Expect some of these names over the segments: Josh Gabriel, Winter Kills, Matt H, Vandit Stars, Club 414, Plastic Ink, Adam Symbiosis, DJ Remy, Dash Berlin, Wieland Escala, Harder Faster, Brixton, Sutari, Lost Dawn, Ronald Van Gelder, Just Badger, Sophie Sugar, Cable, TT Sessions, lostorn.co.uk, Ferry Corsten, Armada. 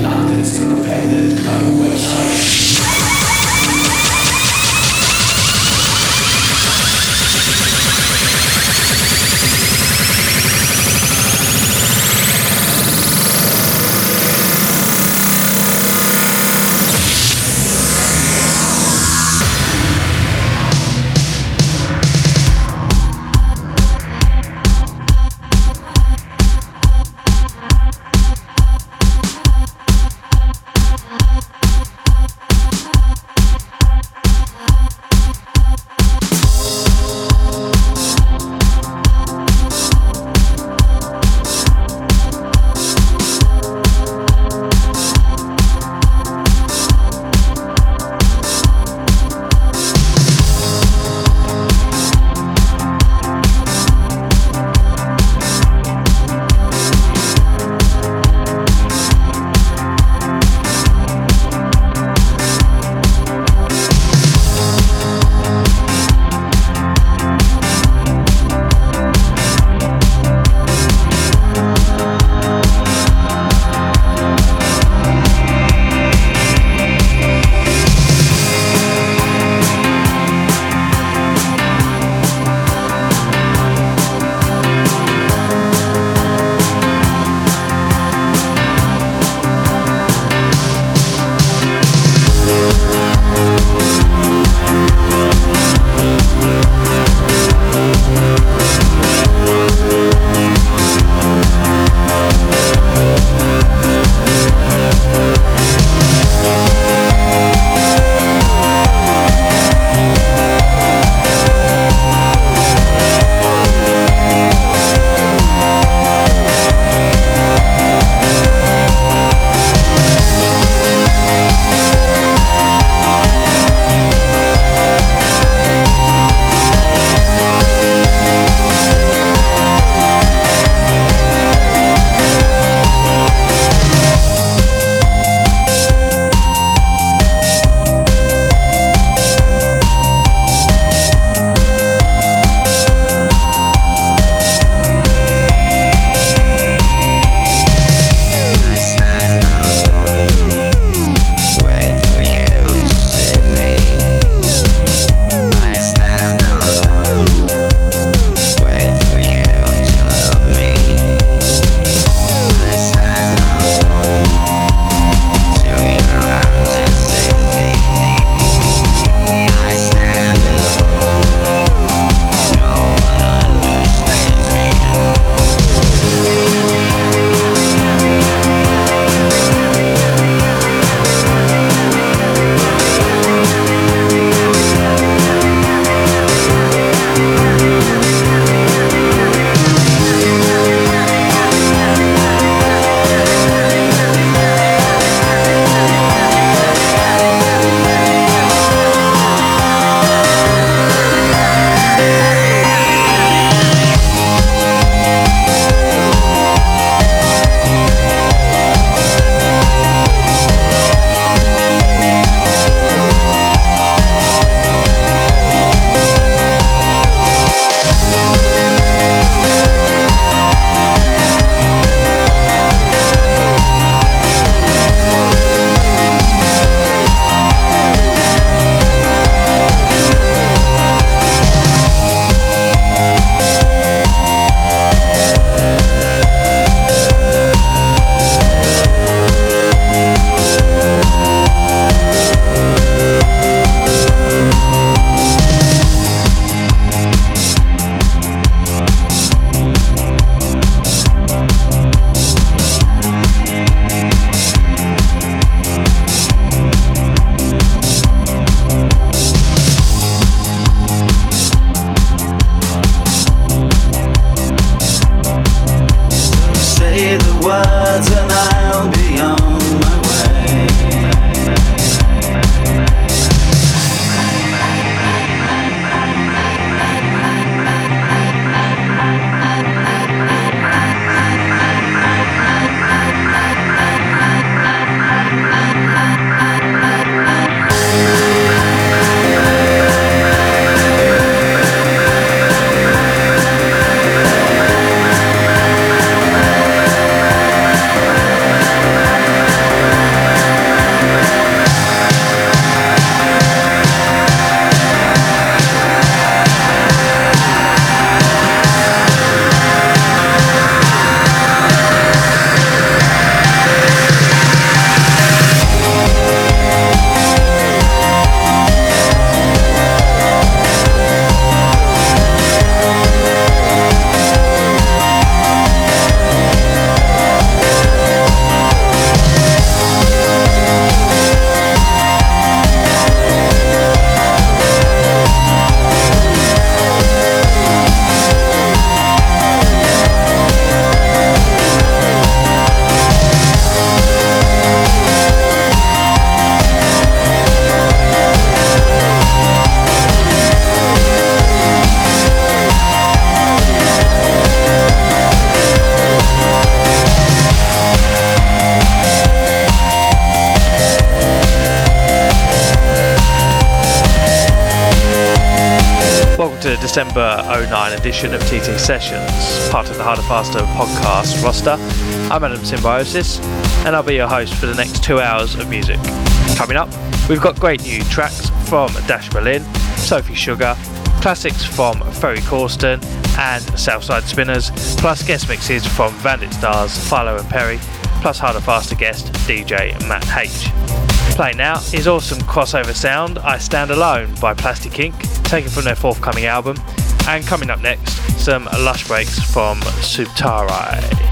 London's independent club website. December 09 edition of TT Sessions, part of the Harder Faster podcast roster. I'm Adam Symbiosis, and I'll be your host for the next 2 hours of music. Coming up, we've got great new tracks from Dash Berlin, Sophie Sugar, classics from Ferry Corsten and Southside Spinners, plus guest mixes from Vandit Stars, Philo and Perry, plus Harder Faster guest DJ Matt H. Playing now is awesome crossover sound I Stand Alone by Plastic Ink, taken from their forthcoming album. And coming up next, some lush breaks from Sutari.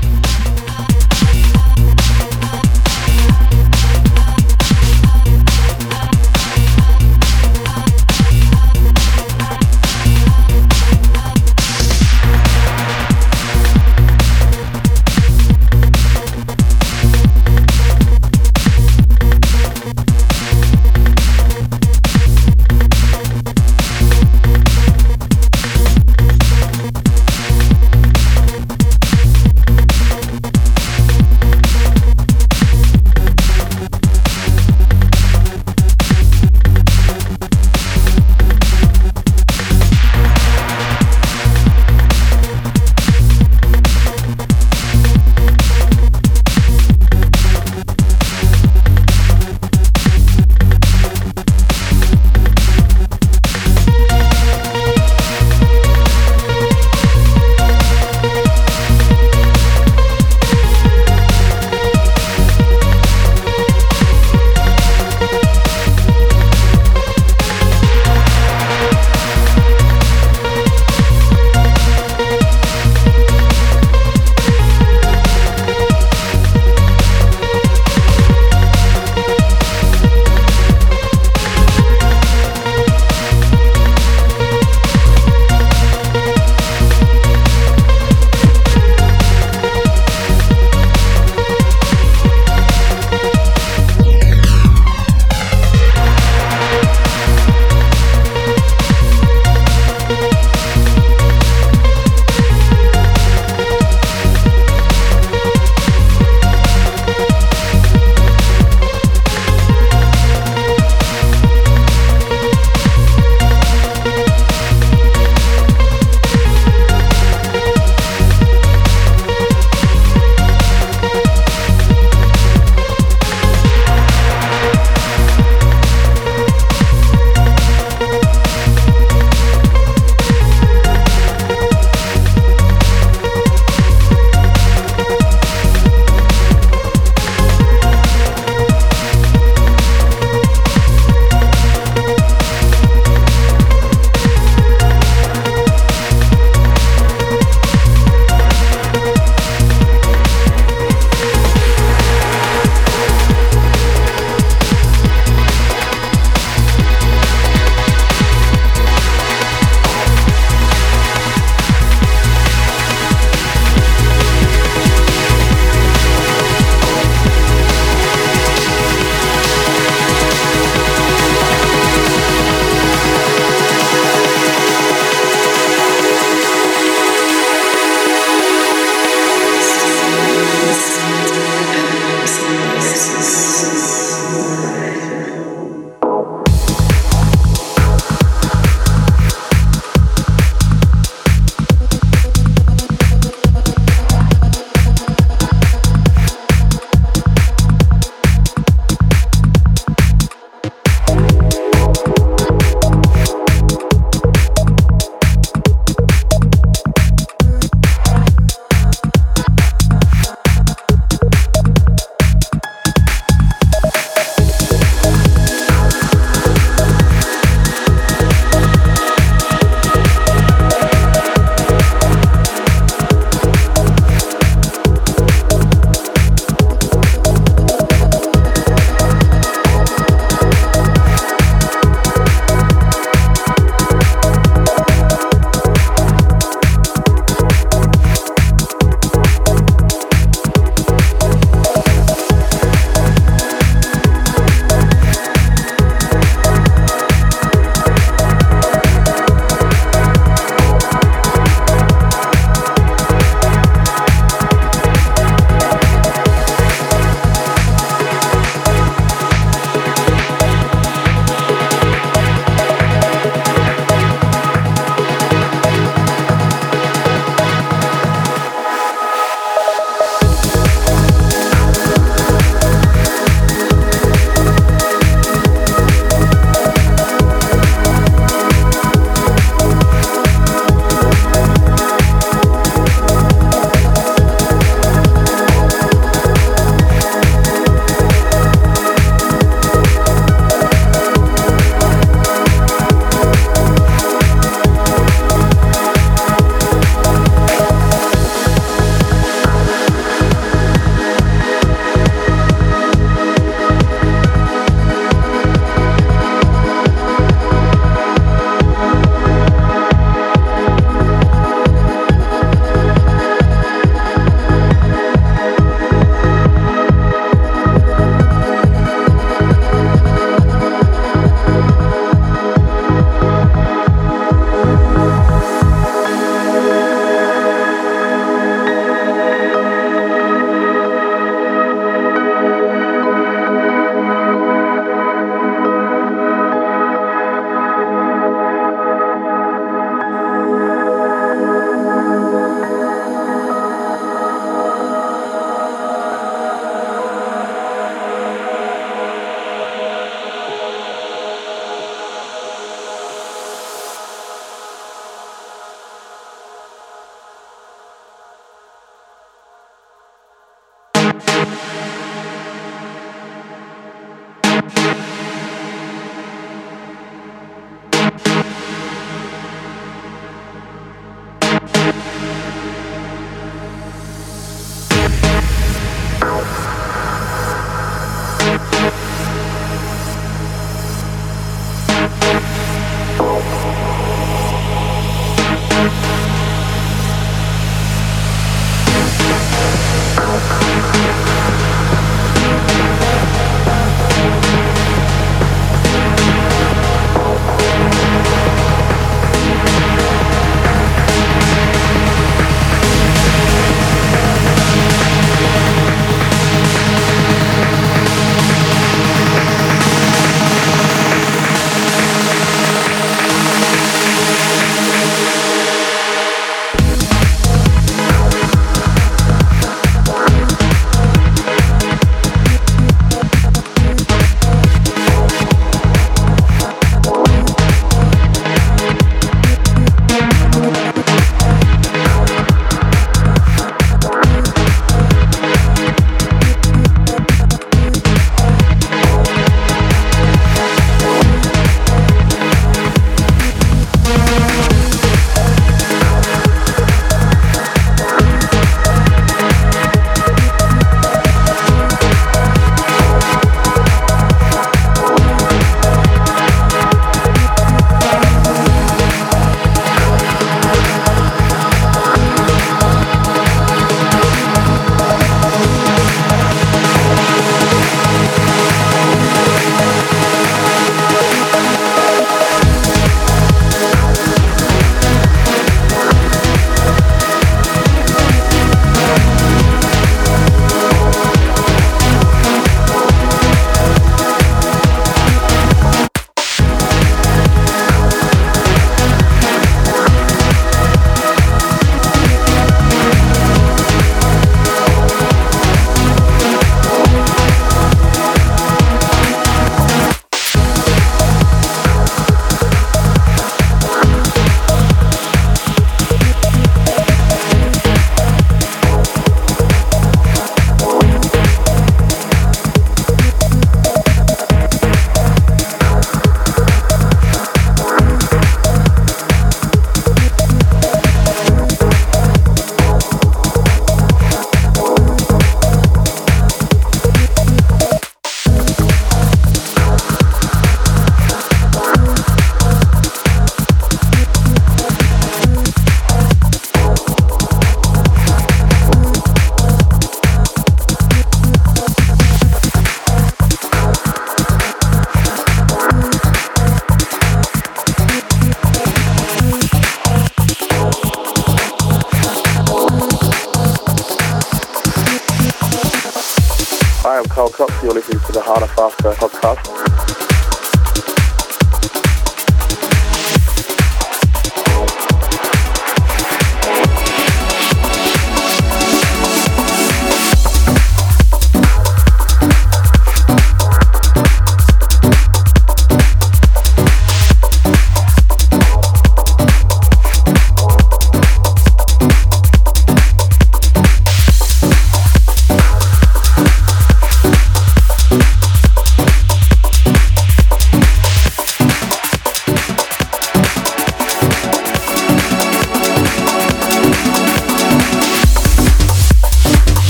I am Cole Cox, you're listening to the Harder Faster podcast.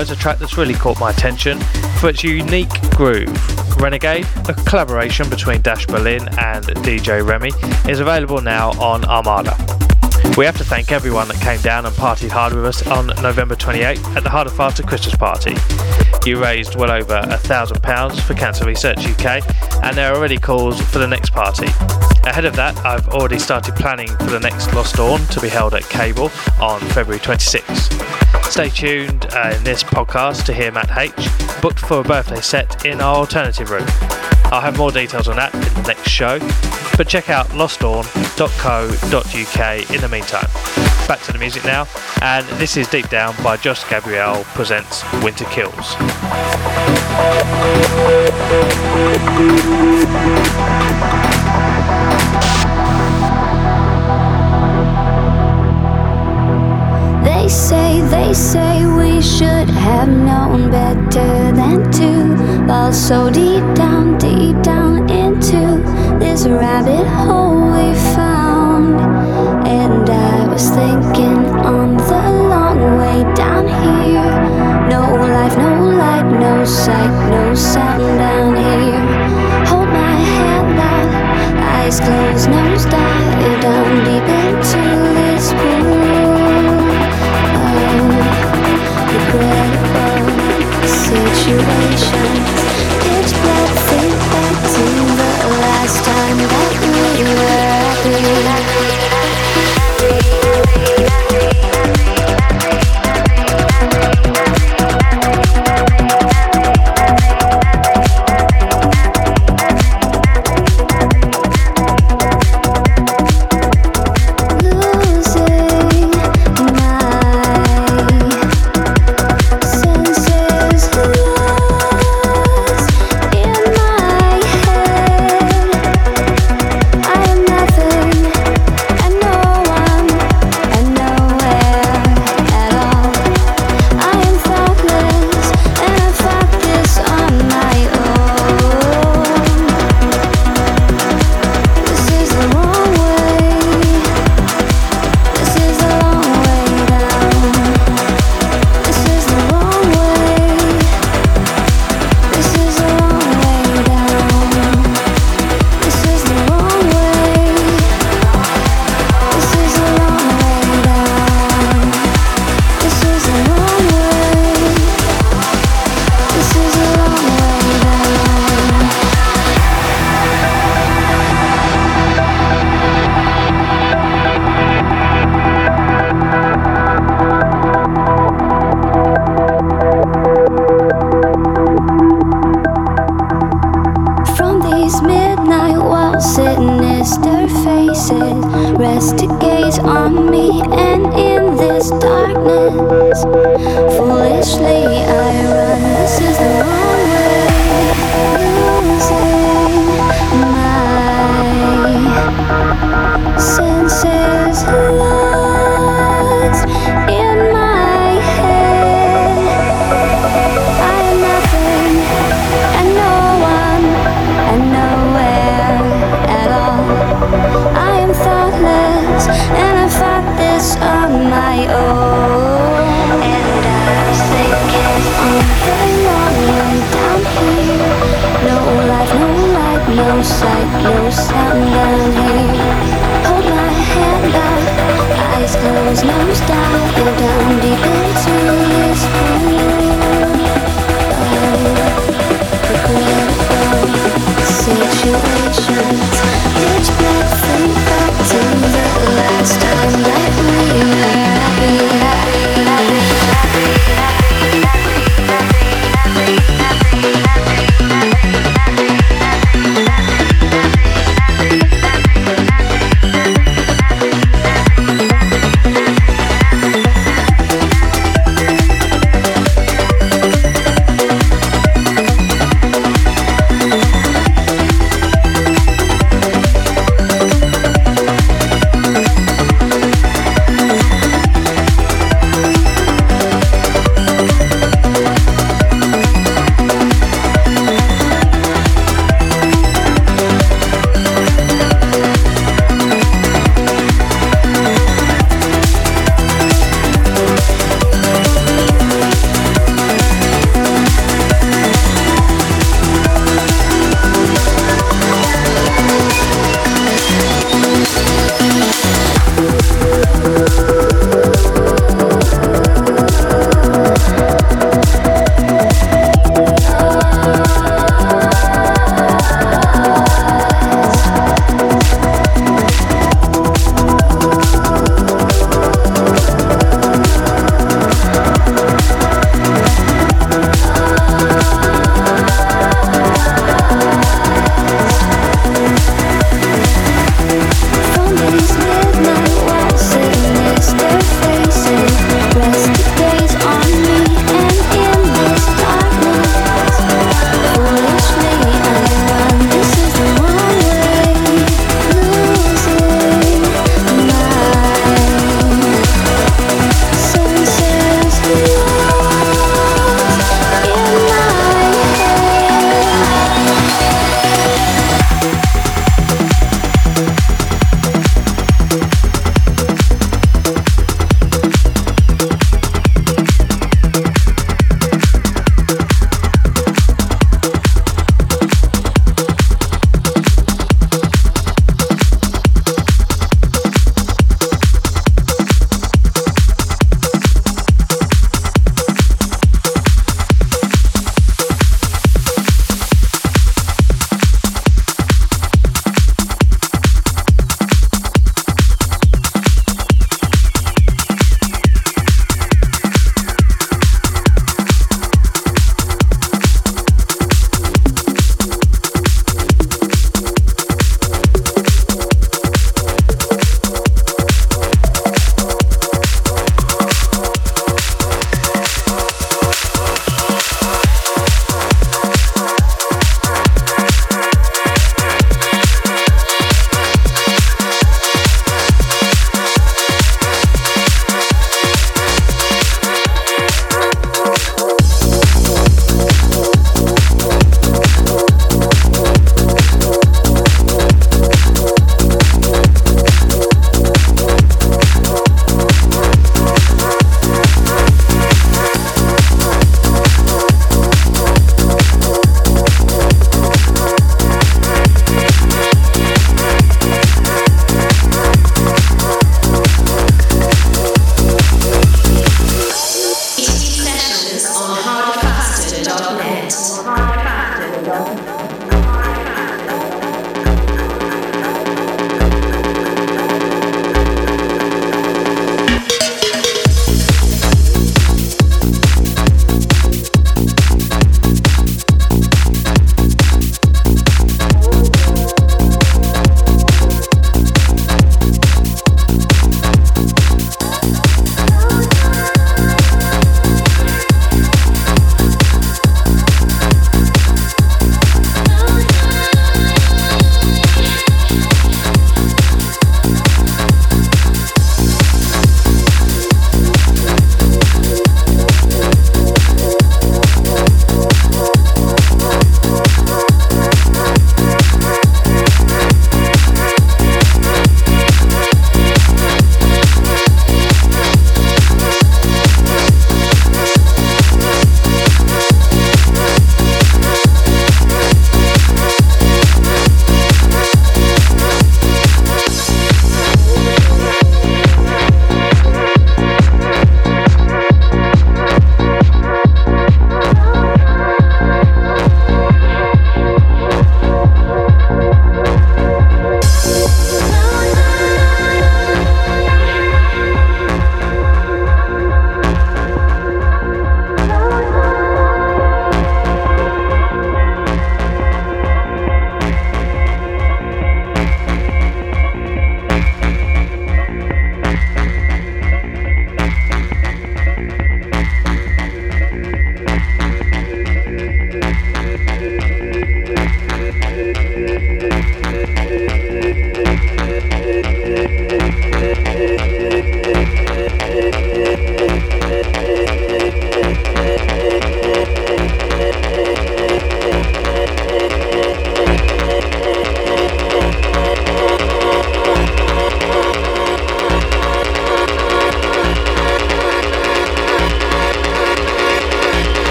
Is a track that's really caught my attention for its unique groove. Renegade, a collaboration between Dash Berlin and DJ Remy, is available now on Armada. We have to thank everyone that came down and partied hard with us on November 28th at the Harder Faster Christmas party. You raised well over £1,000 for Cancer Research UK, and there are already calls for the next party. Ahead of that, I've already started planning for the next Lost Dawn to be held at Cable on February 26th. Stay tuned in this podcast to hear Matt H booked for a birthday set in our alternative room. I'll have more details on that in the next show, but check out lostorn.co.uk in the meantime. Back to the music now, and this is Deep Down by Josh Gabriel presents Winter Kills. They say we should have known better than to fall so deep down into this rabbit hole we found. And I was thinking on the long way down here, no life, no light, no sight, no sound down here. Hold my hand out, eyes closed, nose dive down deep into this pool of incredible situations. Pitch black, think back to the last time that we were happy.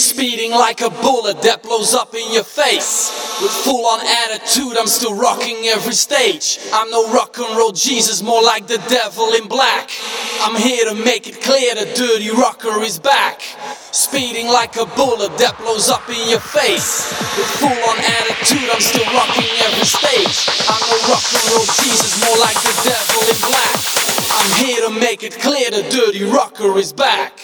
speeding like a bullet that blows up in your face. With full on attitude, I'm still rocking every stage. I'm no rock and roll Jesus, more like the devil in black. I'm here to make it clear the dirty rocker is back. Speeding like a bullet that blows up in your face. With full on attitude, I'm still rocking every stage. I'm no rock and roll Jesus, more like the devil in black. I'm here to make it clear the dirty rocker is back.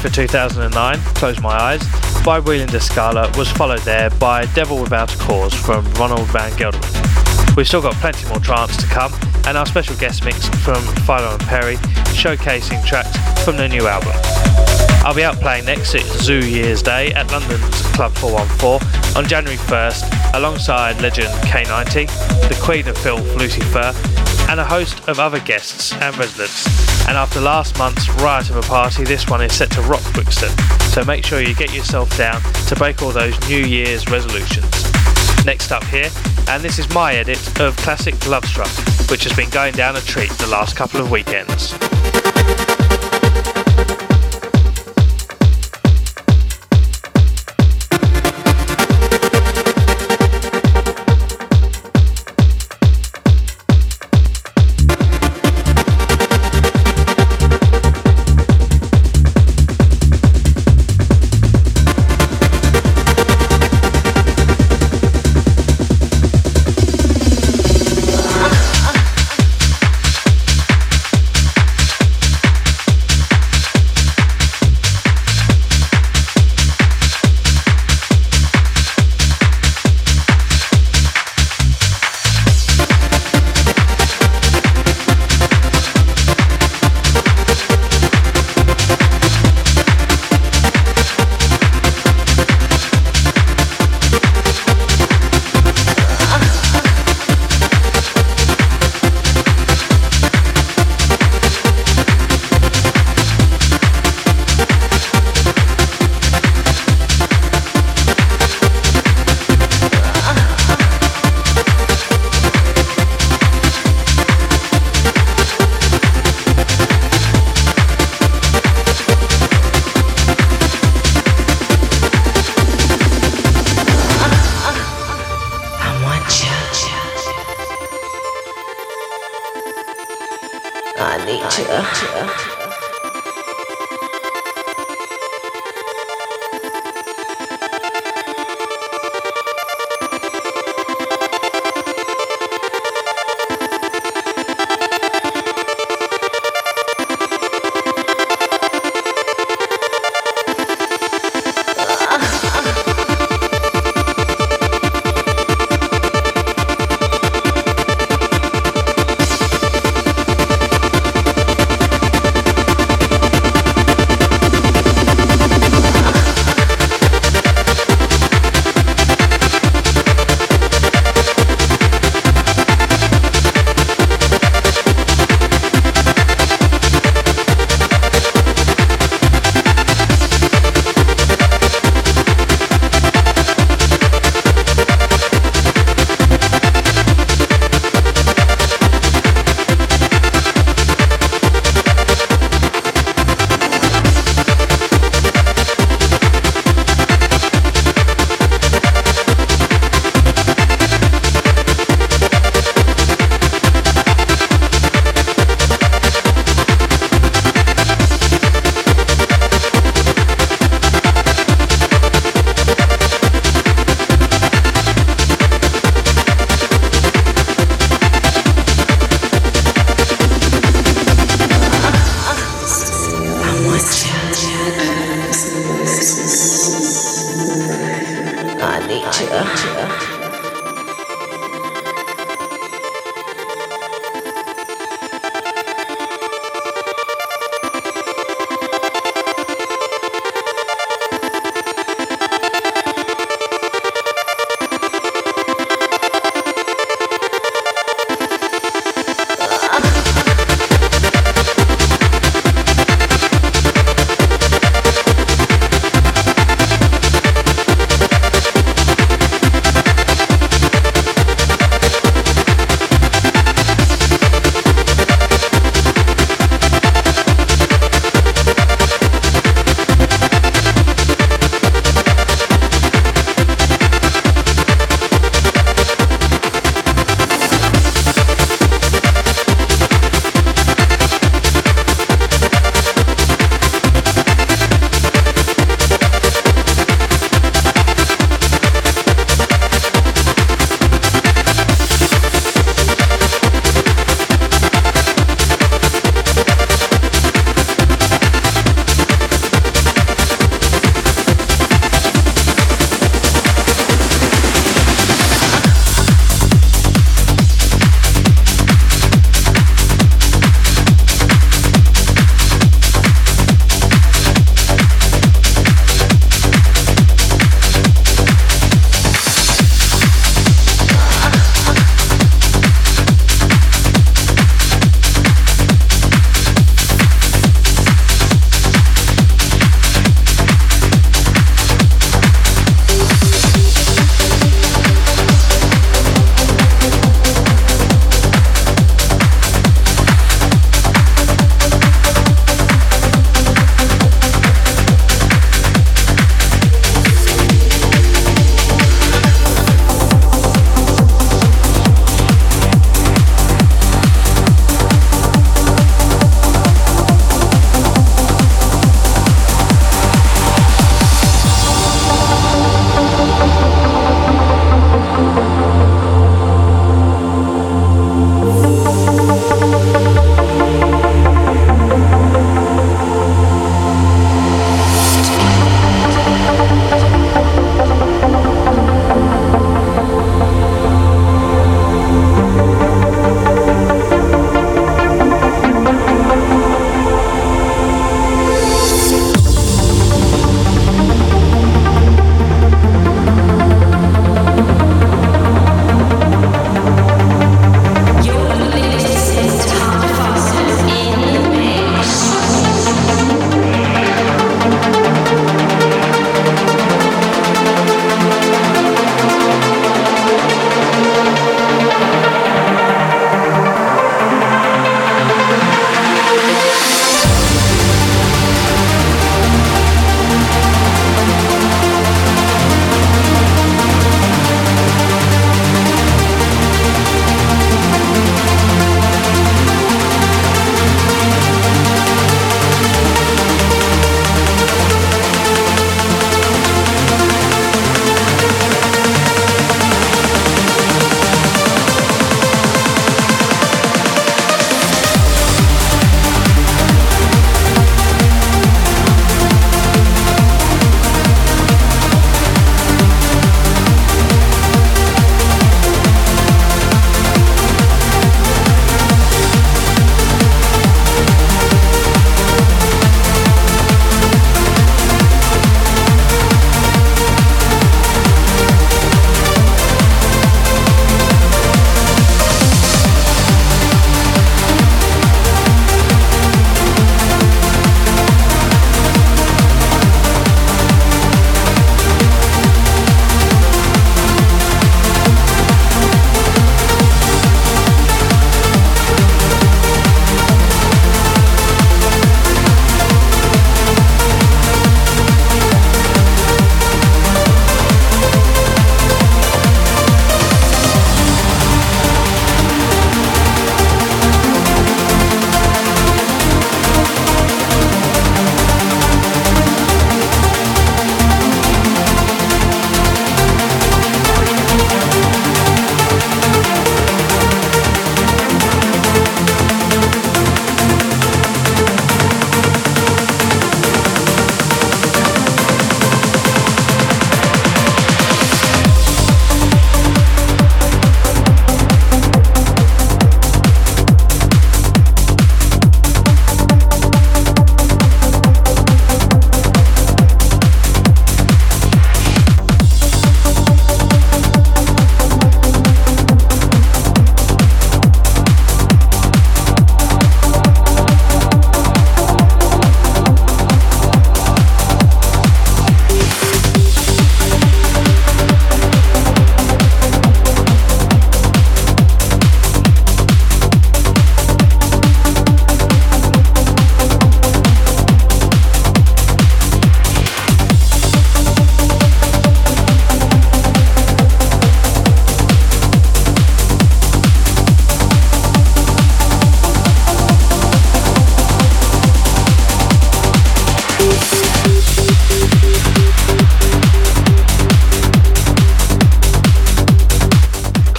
For 2009, Close My Eyes, by Wieland Escala, was followed there by Devil Without a Cause from Ronald Van Gelder. We've still got plenty more trance to come, and our special guest mix from Philo and Perry, showcasing tracks from their new album. I'll be out playing next at Zoo Year's Day at London's Club 414 on January 1st, alongside legend K90, the Queen of Filth Lucy Fur, and a host of other guests and residents. And after last month's riot of a party, this one is set to rock Brixton. So make sure you get yourself down to break all those New Year's resolutions. Next up here, and this is my edit of classic Lovestruck, which has been going down a treat the last couple of weekends. I need you.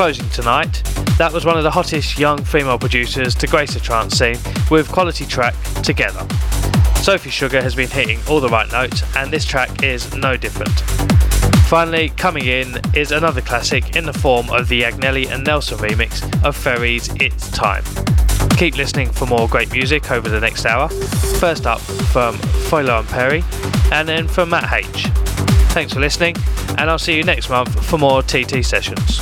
Closing tonight, that was one of the hottest young female producers to grace the trance scene with quality track Together. Sophie Sugar has been hitting all the right notes and this track is no different. Finally, coming in is another classic in the form of the Agnelli and Nelson remix of Ferry's It's Time. Keep listening for more great music over the next hour. First up from Philo and Perry and then from Matt H. Thanks for listening, and I'll see you next month for more TT Sessions.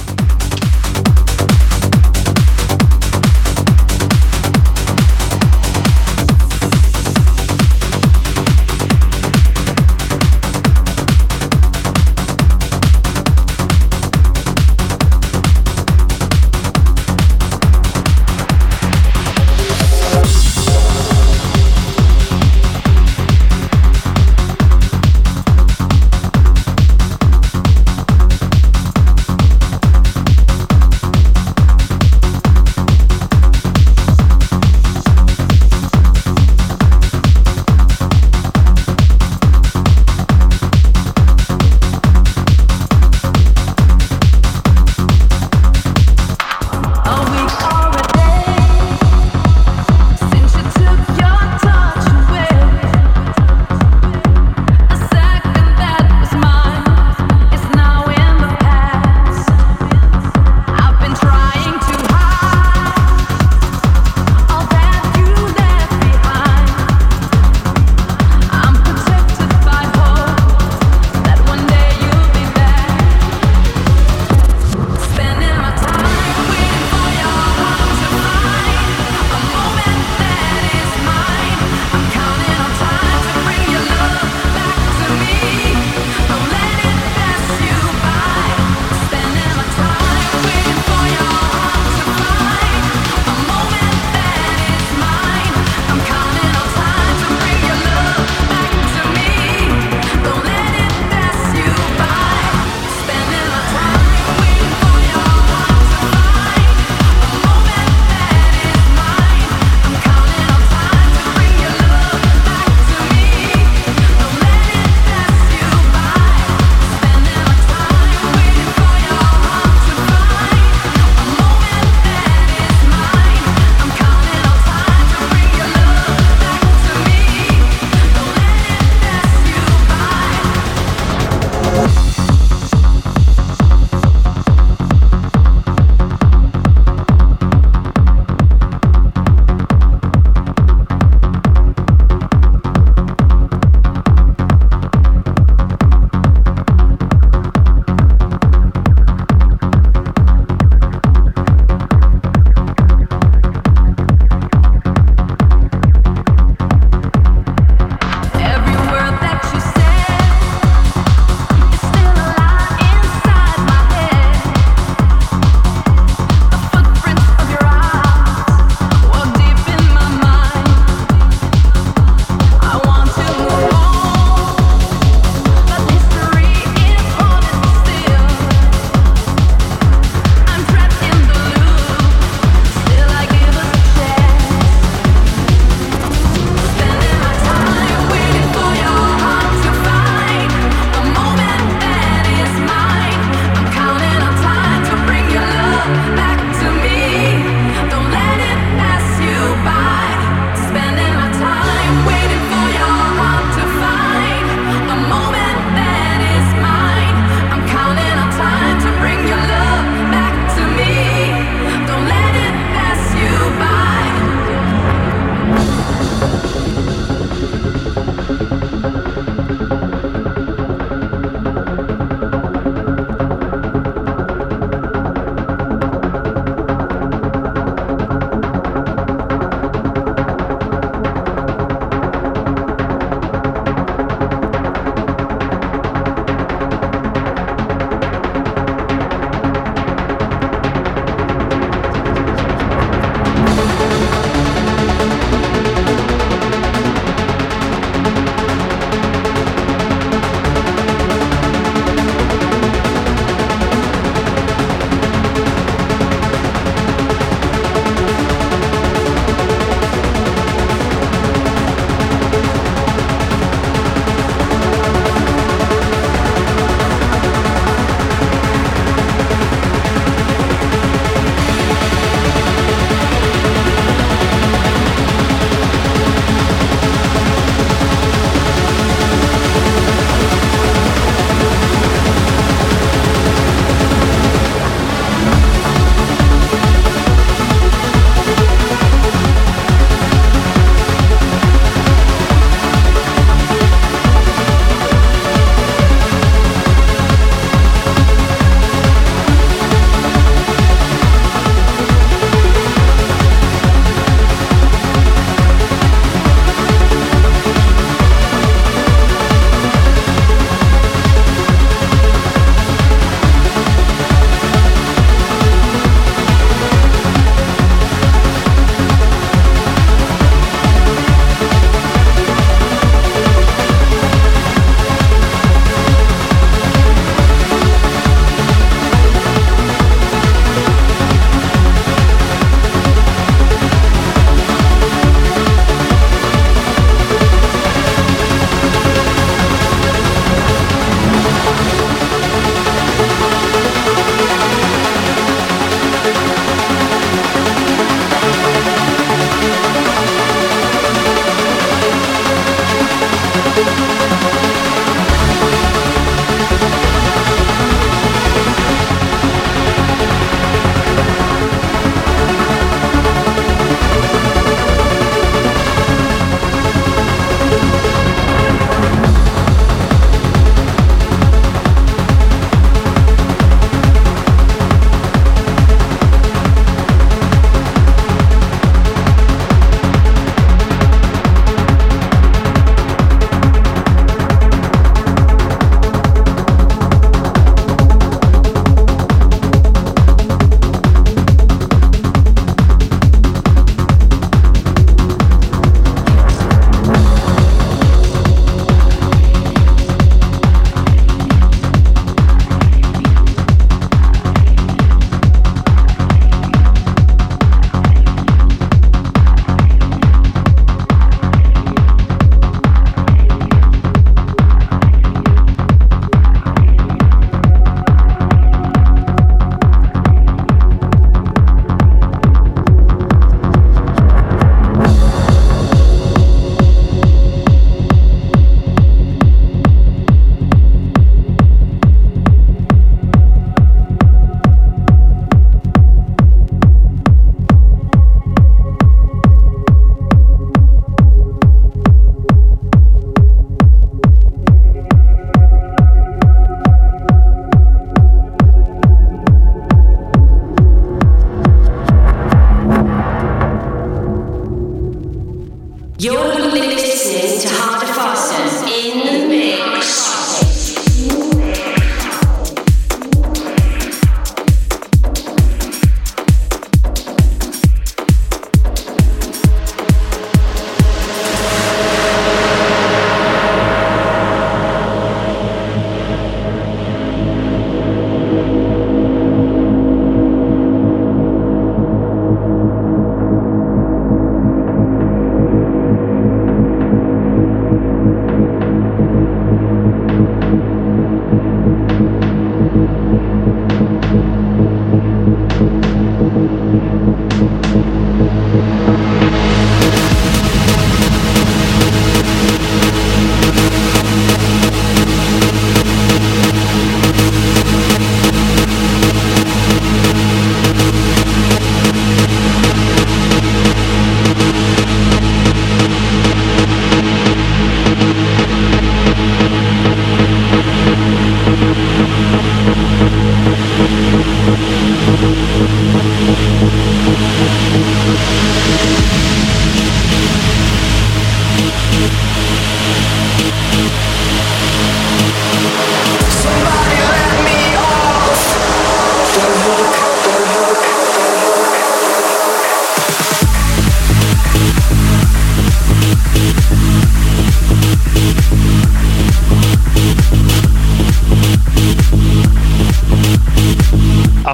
You're listening to Harder Faster in the mix.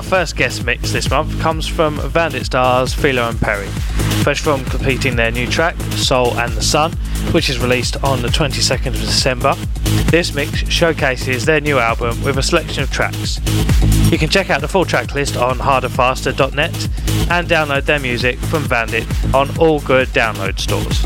First guest mix this month comes from Vandit Stars, Philo and Perry, fresh from completing their new track, Soul and the Sun, which is released on the 22nd of December. This mix showcases their new album with a selection of tracks. You can check out the full track list on harderfaster.net and download their music from Vandit on all good download stores.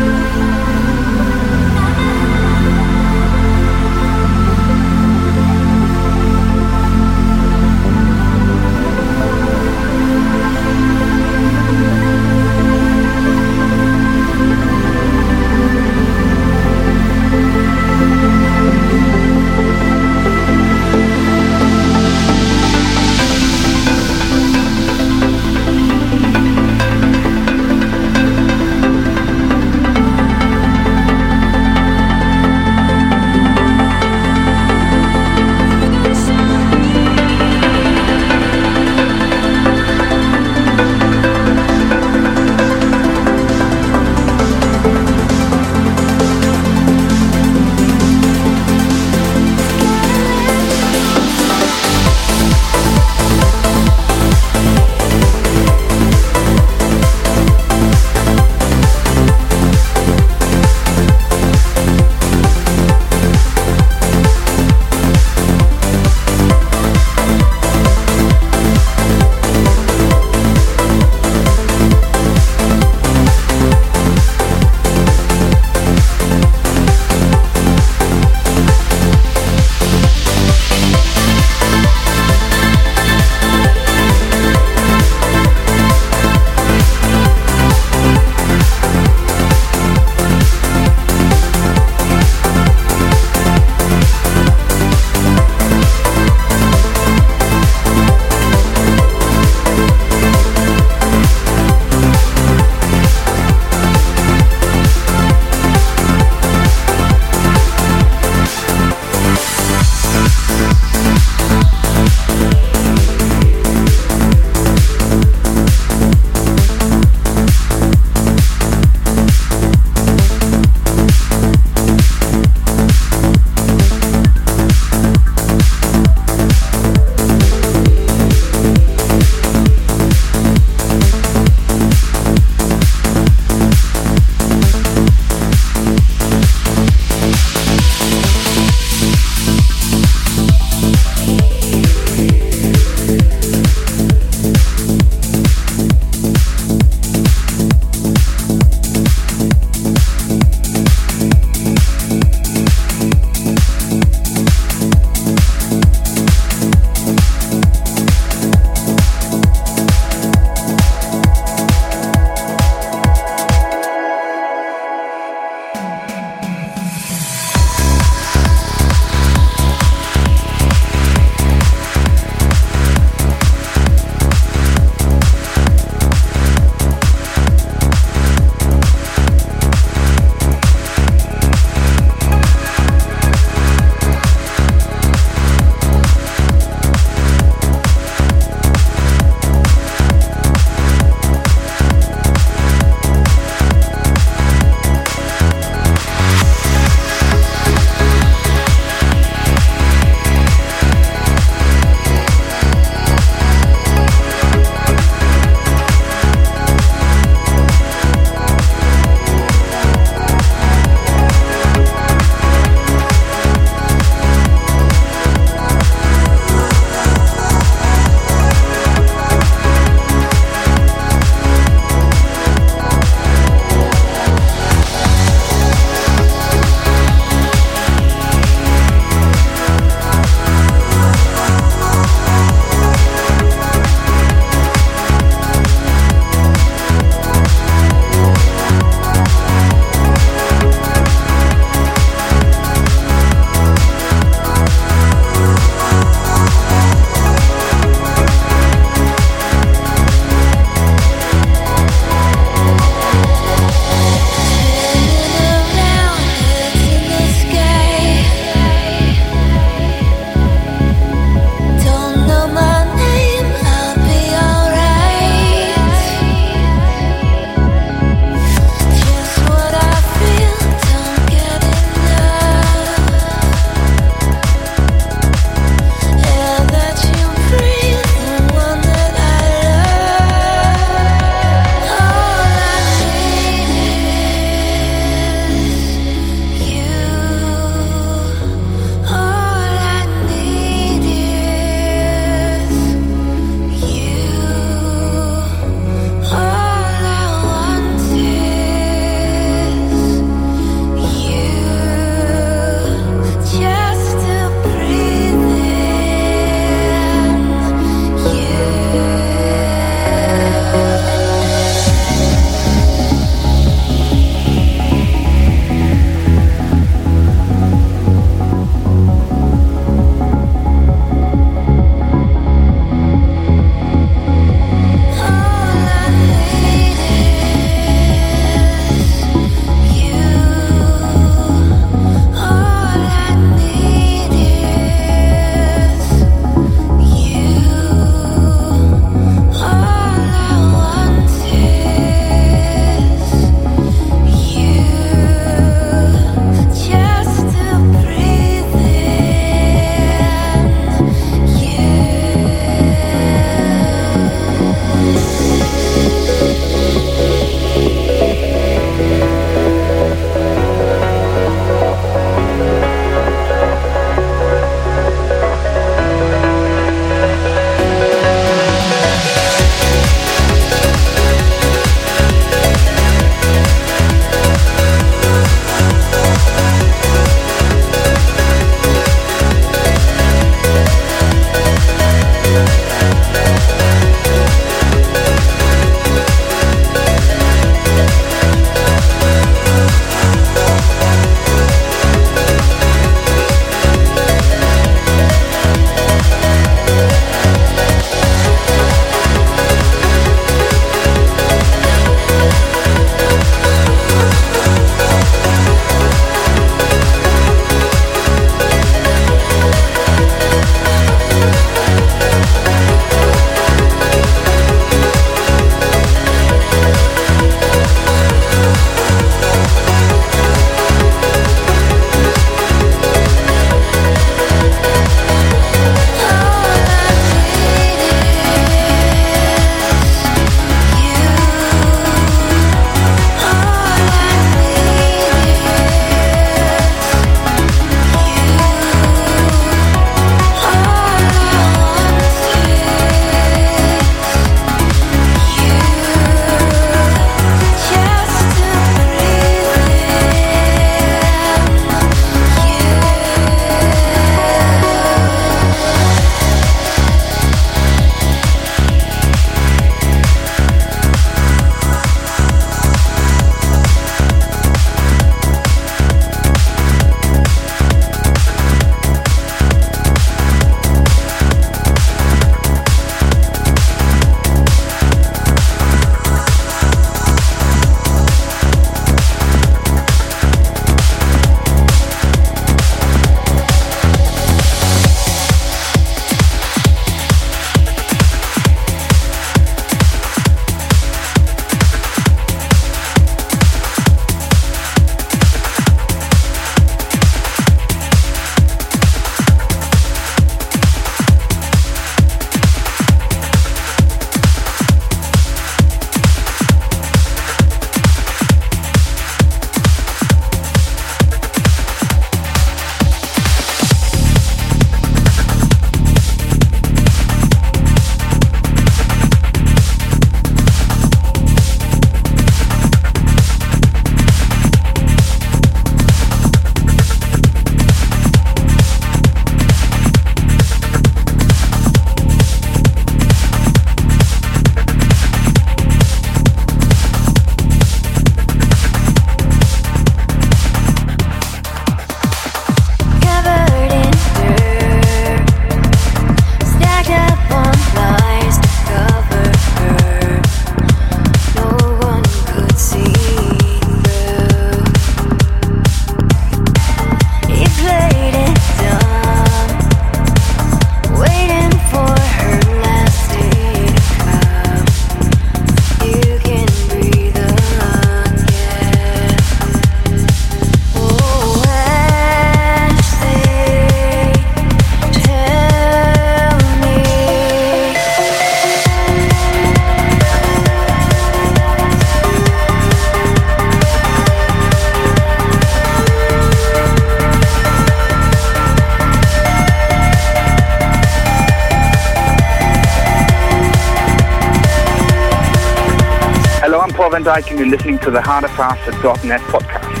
Hello, I'm Paul Van Dyke, and you're listening to the HarderFaster.net podcast.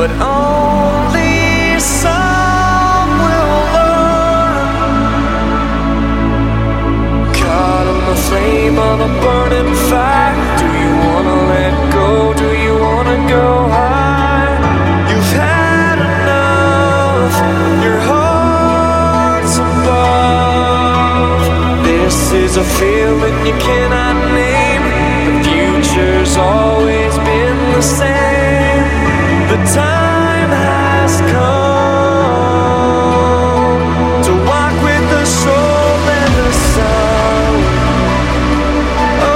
but only some will learn. Caught in the flame of a burning fire. Do you wanna let go? Do you wanna go high? You've had enough. Your heart's above. This is a feeling you cannot name. The future's always been the same. The time has come to walk with the soul and the sun. Oh, oh,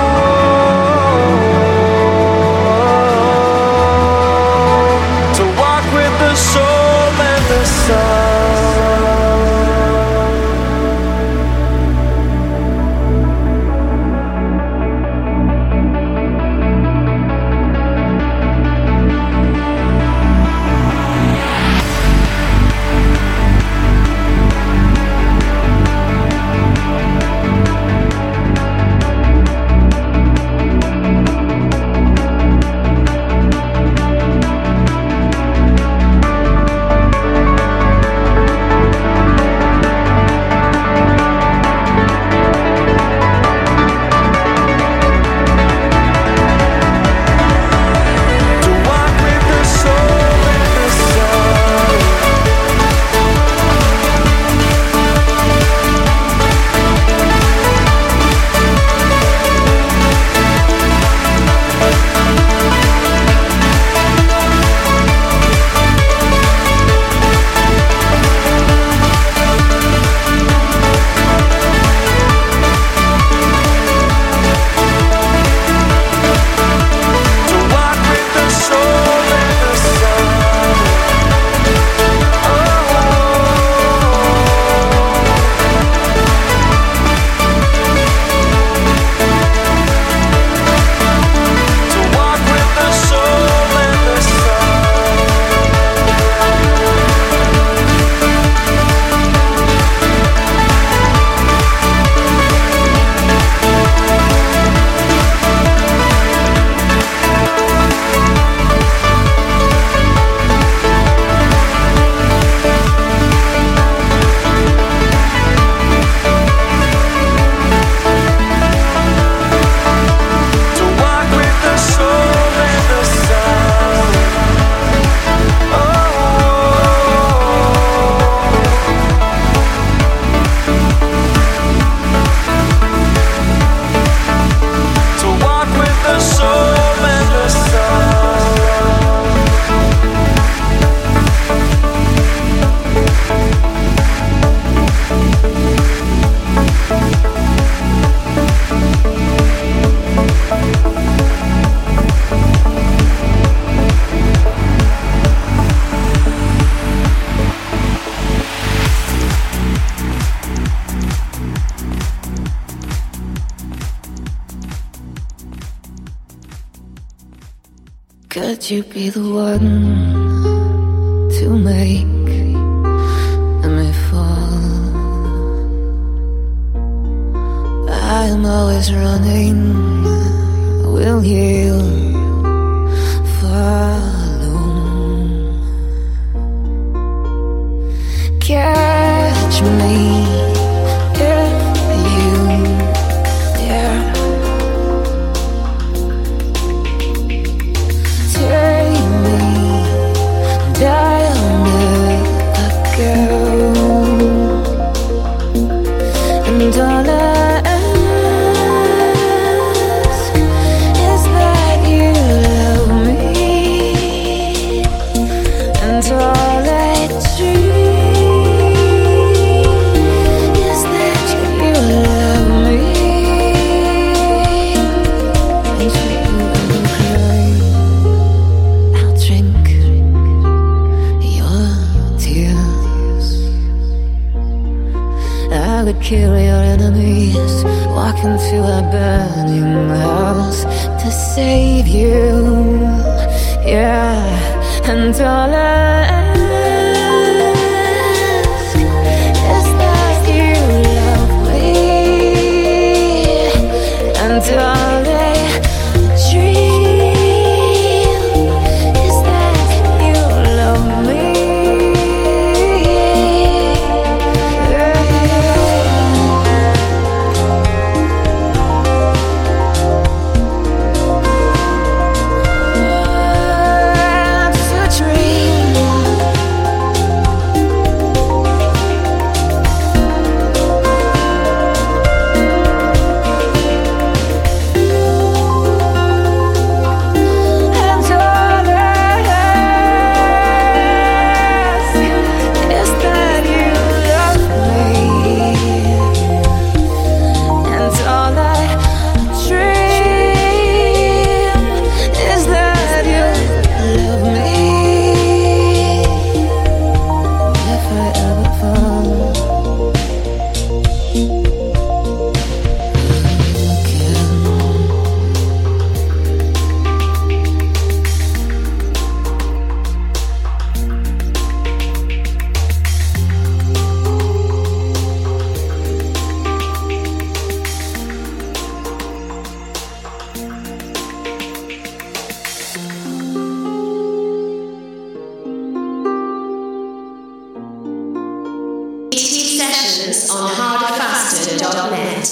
oh, to walk with the soul and the sun. Could you be the one to make me fall? I'm always running, will you follow? Catch me if you dare. Down a girl, and all I ask is that you love me, and all I dream is that you love me, and you will cry. I'll drink I would kill your enemies, walk into a burning house to save you, yeah. And all I ask is that you love me, and all I dream us on harderfaster.net.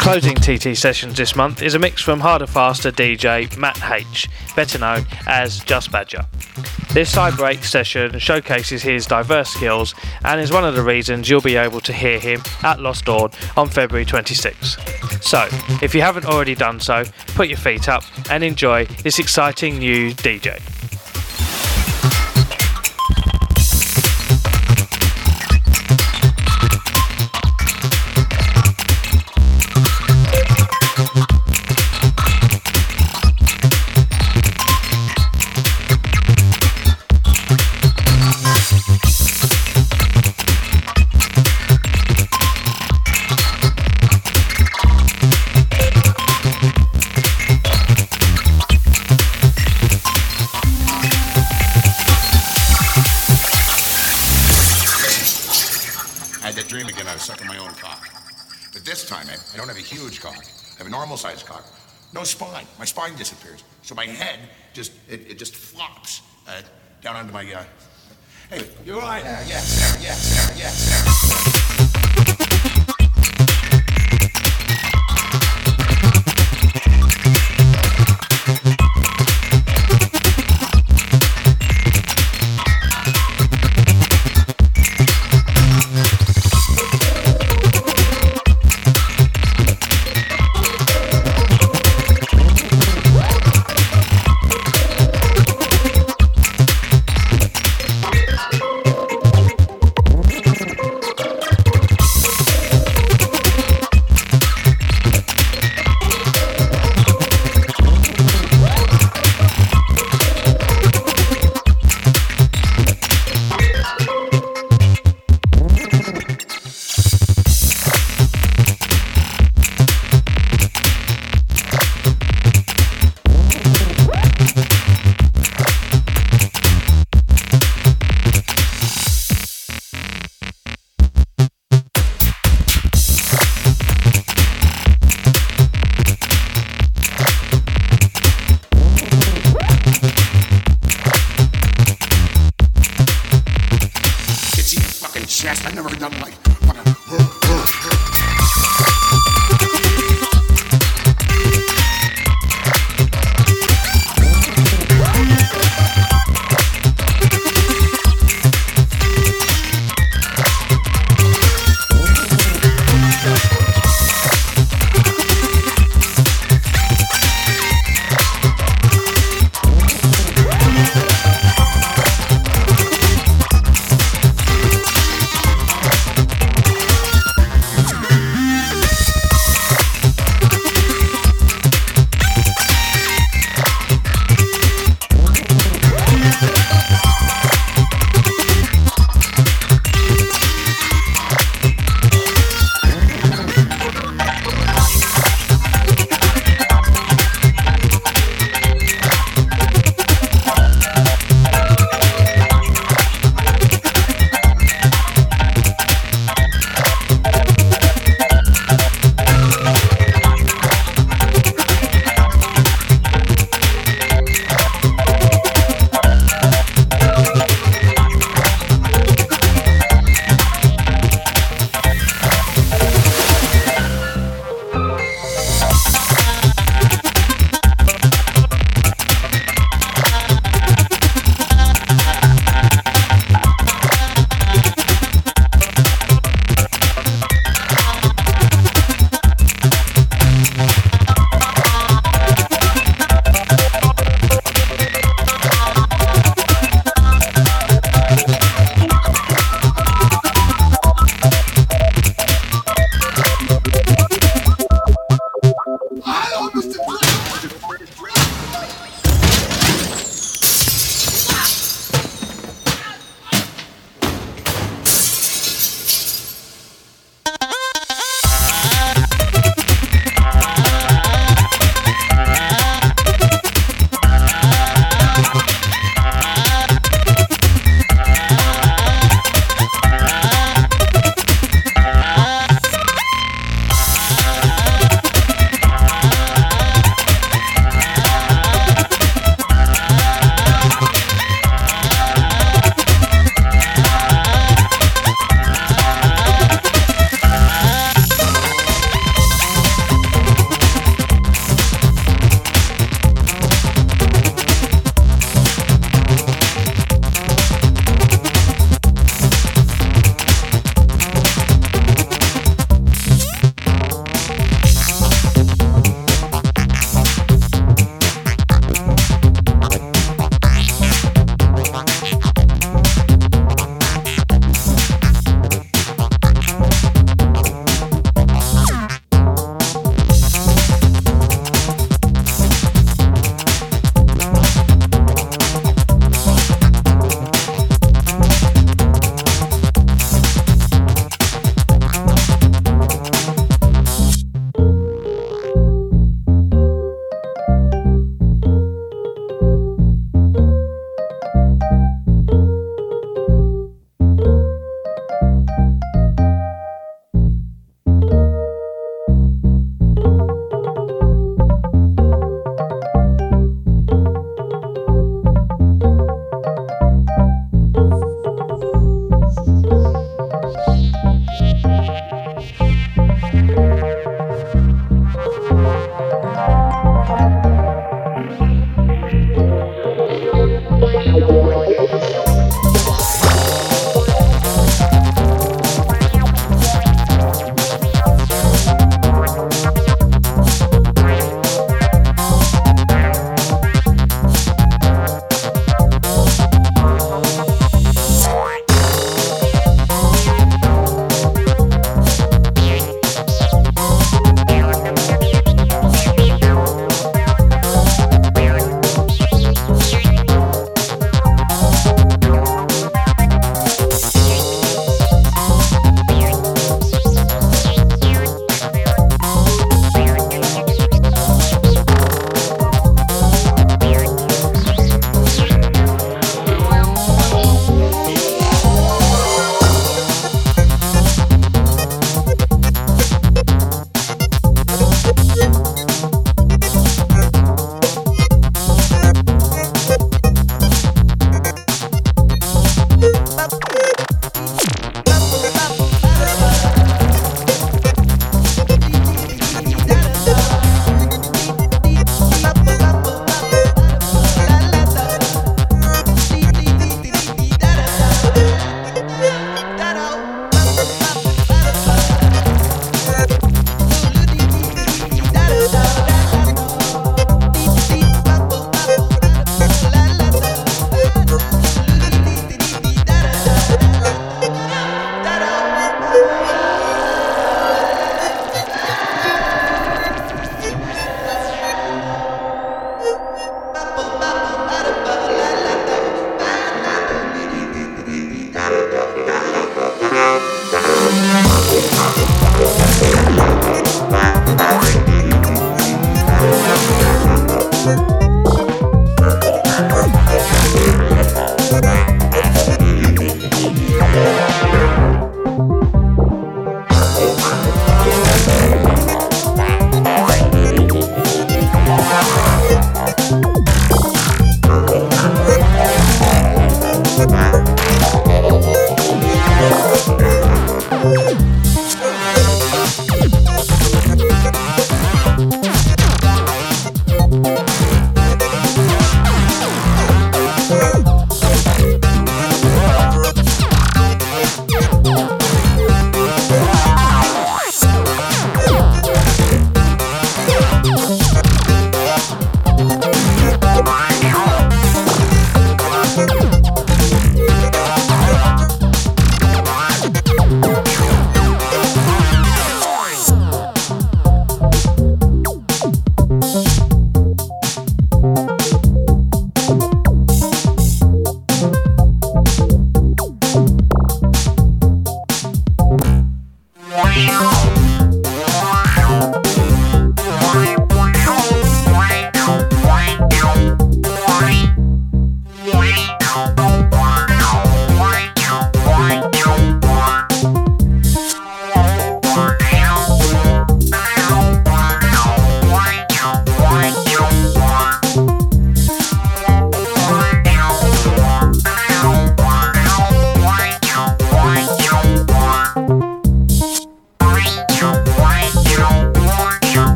Closing TT Sessions this month is a mix from Harder Faster DJ Matt H, better known as Just Badger. This side-break session showcases his diverse skills and is one of the reasons you'll be able to hear him at Lost Dawn on February 26. So, if you haven't already done so, put your feet up and enjoy this exciting new DJ. Size cock, no spine. My spine disappears, so my head just flops down onto my. Hey, you're right. Yes.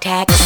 tic tac.